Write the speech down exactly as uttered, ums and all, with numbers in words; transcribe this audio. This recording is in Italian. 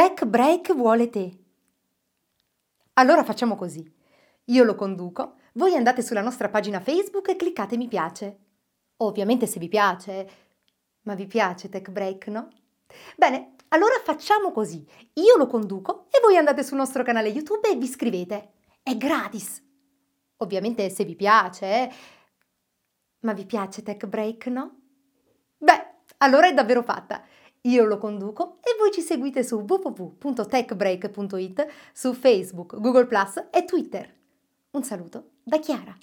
Tech Break vuole te. Allora facciamo così. Io lo conduco, voi andate sulla nostra pagina Facebook e cliccate mi piace. Ovviamente se vi piace, ma vi piace Tech Break, no? Bene, allora facciamo così. Io lo conduco e voi andate sul nostro canale YouTube e vi iscrivete. È gratis. Ovviamente se vi piace, ma vi piace Tech Break, no? Beh, allora è davvero fatta. Io lo conduco e voi ci seguite su w w w punto tech break punto i t, su Facebook, Google Plus e Twitter. Un saluto da Chiara.